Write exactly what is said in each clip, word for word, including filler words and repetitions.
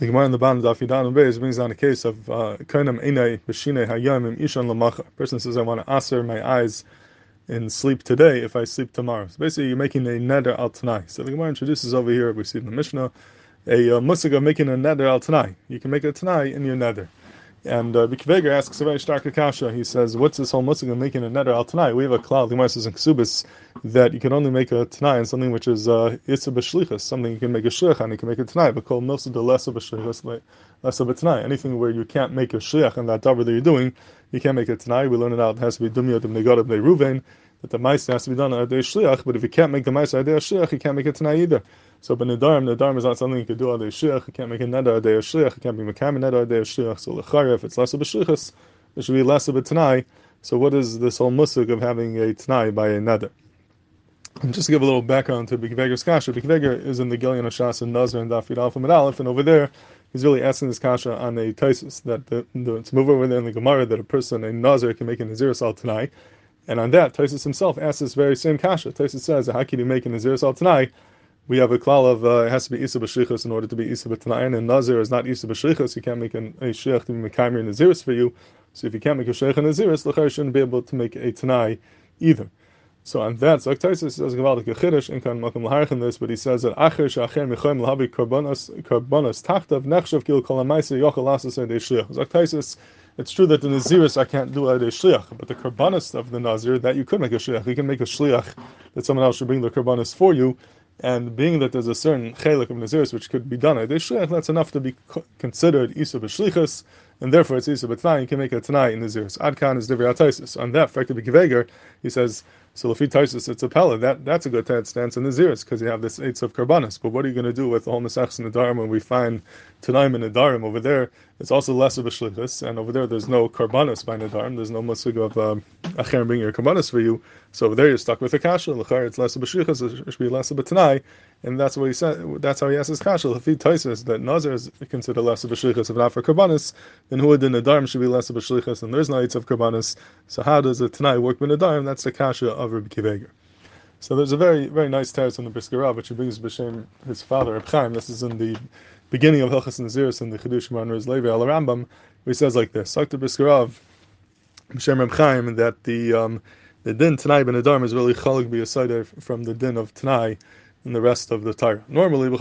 The Gemara in the bottom of Daf Yadin Beis brings down a case of Kainam Einai B'Shinei Hayom Im Ishan Lamacha. A person says, I want to aser my eyes in sleep today if I sleep tomorrow. So basically, you're making a neder al-tanai. So the Gemara introduces over here, we see in the Mishnah, a uh, musug of making a neder al-tanai. You can make a tanai in your neder. And uh, B'Kveigar asks a very stark kasha. He says, what's this whole musug of making a neder al-tanai? We have a klal, the Gemara says in Kasubis, that you can only make a tanai in something which is uh, B'Shlichas, something you can make a shliach and you can make a tanai, but called Mosul the less of a shliach, less of a tanai. Anything where you can't make a shliach and that davar that you're doing, you can't make a tanai. We learn it out, it has to be Dumya Dab Ne'gad Ab Ne'ruven, that the Maisa has to be done on a day shliach, but if you can't make the Maisa a day shliach, you can't make a tanai either. So, but Nadar, Nadar is not something you can do on the shliach. You can't make a Nadar day of shliach. You can't be makam a Nadar day of shliach. So, lechara, if it's less of a shlichas, it should be less of a t'nai. So, what is this whole musug of having a t'nai by a Nadar? And just to give a little background to B'Kveigar's kasha, B'Kveigar is in the Gilean of Shas and Nazir and Dafid Alfa Medalef, and over there, he's really asking this kasha on a Taisus that the, the, it's move over there in the Gemara that a person, a Nazir, can make a Nazir al t'nai. And on that, Taisus himself asks this very same kasha. Taisus says, how can you make a Nazir al t'nai? We have a klal of uh, it has to be isa b'shlichus in order to be isa b'tanayin, and Nazir is not isa b'shlichus. You can't make an, a shliach to be mekaymer and naziris for you. So if you can't make a shliach and naziris, l'chayr you shouldn't be able to make a tanai either. So on that, so Taisus says gavaldik achidish and kan makam laharchin this, but he says that acher she'acher mechoyim lahabi karbanos karbanos tachtav nechshav gil kol ha'maisa yochel lasos edei shliach. So Taisus, it's true that the naziris I can't do edei shliach, but the karbanos of the nazir that you could make a shliach. You can make a shliach that someone else should bring the karbanos for you. And being that there's a certain chelik of naziris which could be done at shliach, that's enough to be considered isa b'shlichus, and therefore it's isa b'tnai. You can make a t'nai in naziris. Adkan is divrei Taisus. On that, fact of B'Kveigar, he says, so Lafit taisis, it's a pella. That that's a good stance in naziris because you have this eights of karbanis. But what are you going to do with the whole mesachs and the darim when we find t'naim and the darim over there? It's also less of a shlichus, and over there there's no karbanis by the darim. There's no musig of um, acher bringing your karbanis for you. So over there you're stuck with a kasha. L'char it's less of a shlichus. It should be less of a t'nai. And that's what he said. That's how he asks his kasha. If he taisus that nazir is considered less of a shlichus if not for karbanis, then who in the darim should be less of a shlichus, and there's no eights of karbanis. So how does a t'nai work with the darim? That's the kasha of Rabbi B'Kveigar. So there's a very very nice teretz on the Brisker Rav which he brings B'Shem his father Reb Chaim. This is in the beginning of Hilchas Naziris in the Chidush Maran Riz Levi Al Rambam. He says like this: Talk to Brisker Rav B'Shem Reb Chaim that the um, the din t'nai ben darim is really chalik b'yasaida from the din of t'nai in the rest of the Torah. Normally, when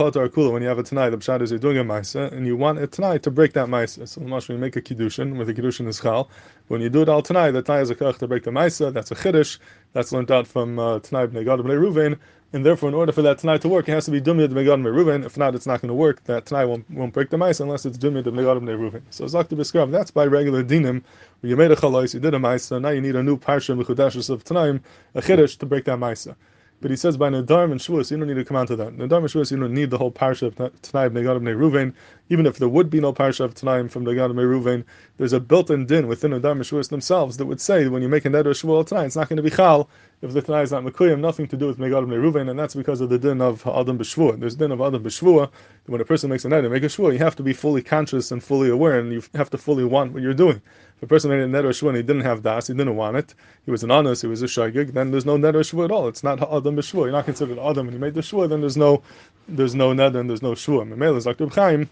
you have a t'nai, the pshat is you're doing a Maisa, and you want a t'nai to break that Maisa. So, when you make a kiddushin, with a kiddushin is chal, when you do it al t'nai, the t'nai is a kach to break the Maisa, that's a chiddush, that's learned out from uh, t'nai bnei Gad bnei Ruven, and therefore, in order for that t'nai to work, it has to be dumya bnei Gad bnei Ruven. If not, it's not going to work. That t'nai won't, won't break the Maisa unless it's dumya bnei Gad bnei Ruven. So, Zak to B'Skrav, that's by regular dinim, where you made a chalais, you did a Maisa, now you need a new parsha, mechudashis of t'naim, a chiddush to break that Maisa. But he says by Nadar and Shavuos, you don't need to come on to that. Nadar and Shavuos, you don't need the whole parsha of T'nai b'nei Gad b'nei Ruven. Even if there would be no parsha of T'nai from b'nei Gad b'nei Ruven, there's a built-in din within Nadar and Shavuos themselves that would say that when you make a neder Shavuos T'nai, it's not going to be chal if the T'nai is not mekuyim, nothing to do with b'nei Gad b'nei Ruven, and that's because of the din of Adam b'Shvuah. There's din of Adam b'Shvuah. When a person makes a neder, make a Shvuah, you have to be fully conscious and fully aware, and you have to fully want what you're doing. If a person made a neder shvuah and he didn't have das, he didn't want it, he was an honest, he was a shagig, then there's no neder shvuah at all. It's not Adam b'shvuah. You're not considered Adam when you made the shvuah, then there's no there's no neder and there's no shvuah. Memela Zaktur B'chaim,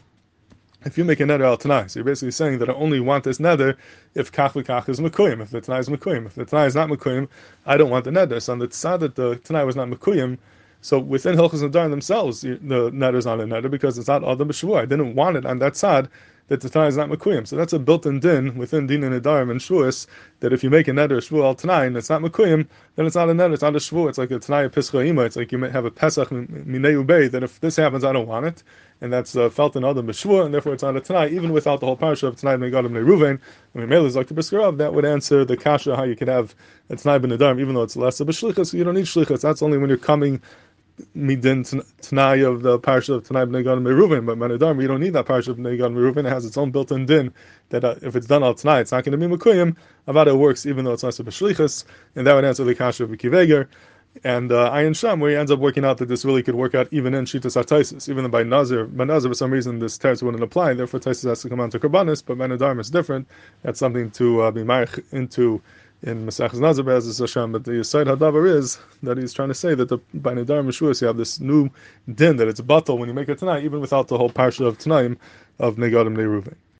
if you make a neder al t'nai, so you're basically saying that I only want this neder if kach v'kach is mekuyim, if the t'nai is mekuyim. If the t'nai is not mekuyim, I don't want the neder. So on the tzad that the t'nai was not mekuyim, so within Hilchos and Darim themselves, the neder is not a neder because it's not Adam b'shvuah. I didn't want it on that tzad that the t'nai is not mekuyim. So that's a built-in din within din and adarim and shvuas that if you make a neder shvu al t'nai and it's not mekuyim, then it's not a neder, it's not a shvu. It's like a t'nai pesachima. It's like you have a pesach minei ubei that if this happens, I don't want it, and that's uh, felt in adam b'shvu, and therefore it's not a t'nai even without the whole parsha of t'nai bnei Gad bnei Ruven. I mean, Melech like the B'skrav, that would answer the kasha how you could have a t'nai ben adarim even though it's less of a shlichus. You don't need shlichus. That's only when you're coming midin t'nai of the parsha of t'nai bnei Gad bnei Ruven, but Manadar, you don't need that parsha of bnei Gad bnei Ruven. It has its own built-in din that uh, if it's done al t'nai, it's not going to be mekuyim. Avada it works even though it's less of a shlichus, and that would answer the kasha of B'Kveigar. And uh, Ayin Sham, where he ends up working out that this really could work out even in Shitas HaTaisis, even by Nazir. By Nazir, for some reason, this teretz wouldn't apply, therefore Taisis has to come on to Karbanist, but Manadar is different. That's something to uh, be marich into in Masechus Nazir as Hashem, but the side hadavar is that he's trying to say that the by Nadar Meshuas you have this new din that it's batal when you make a t'nai, even without the whole parsha of t'naim of Ne'gad Ab Ne'ruven.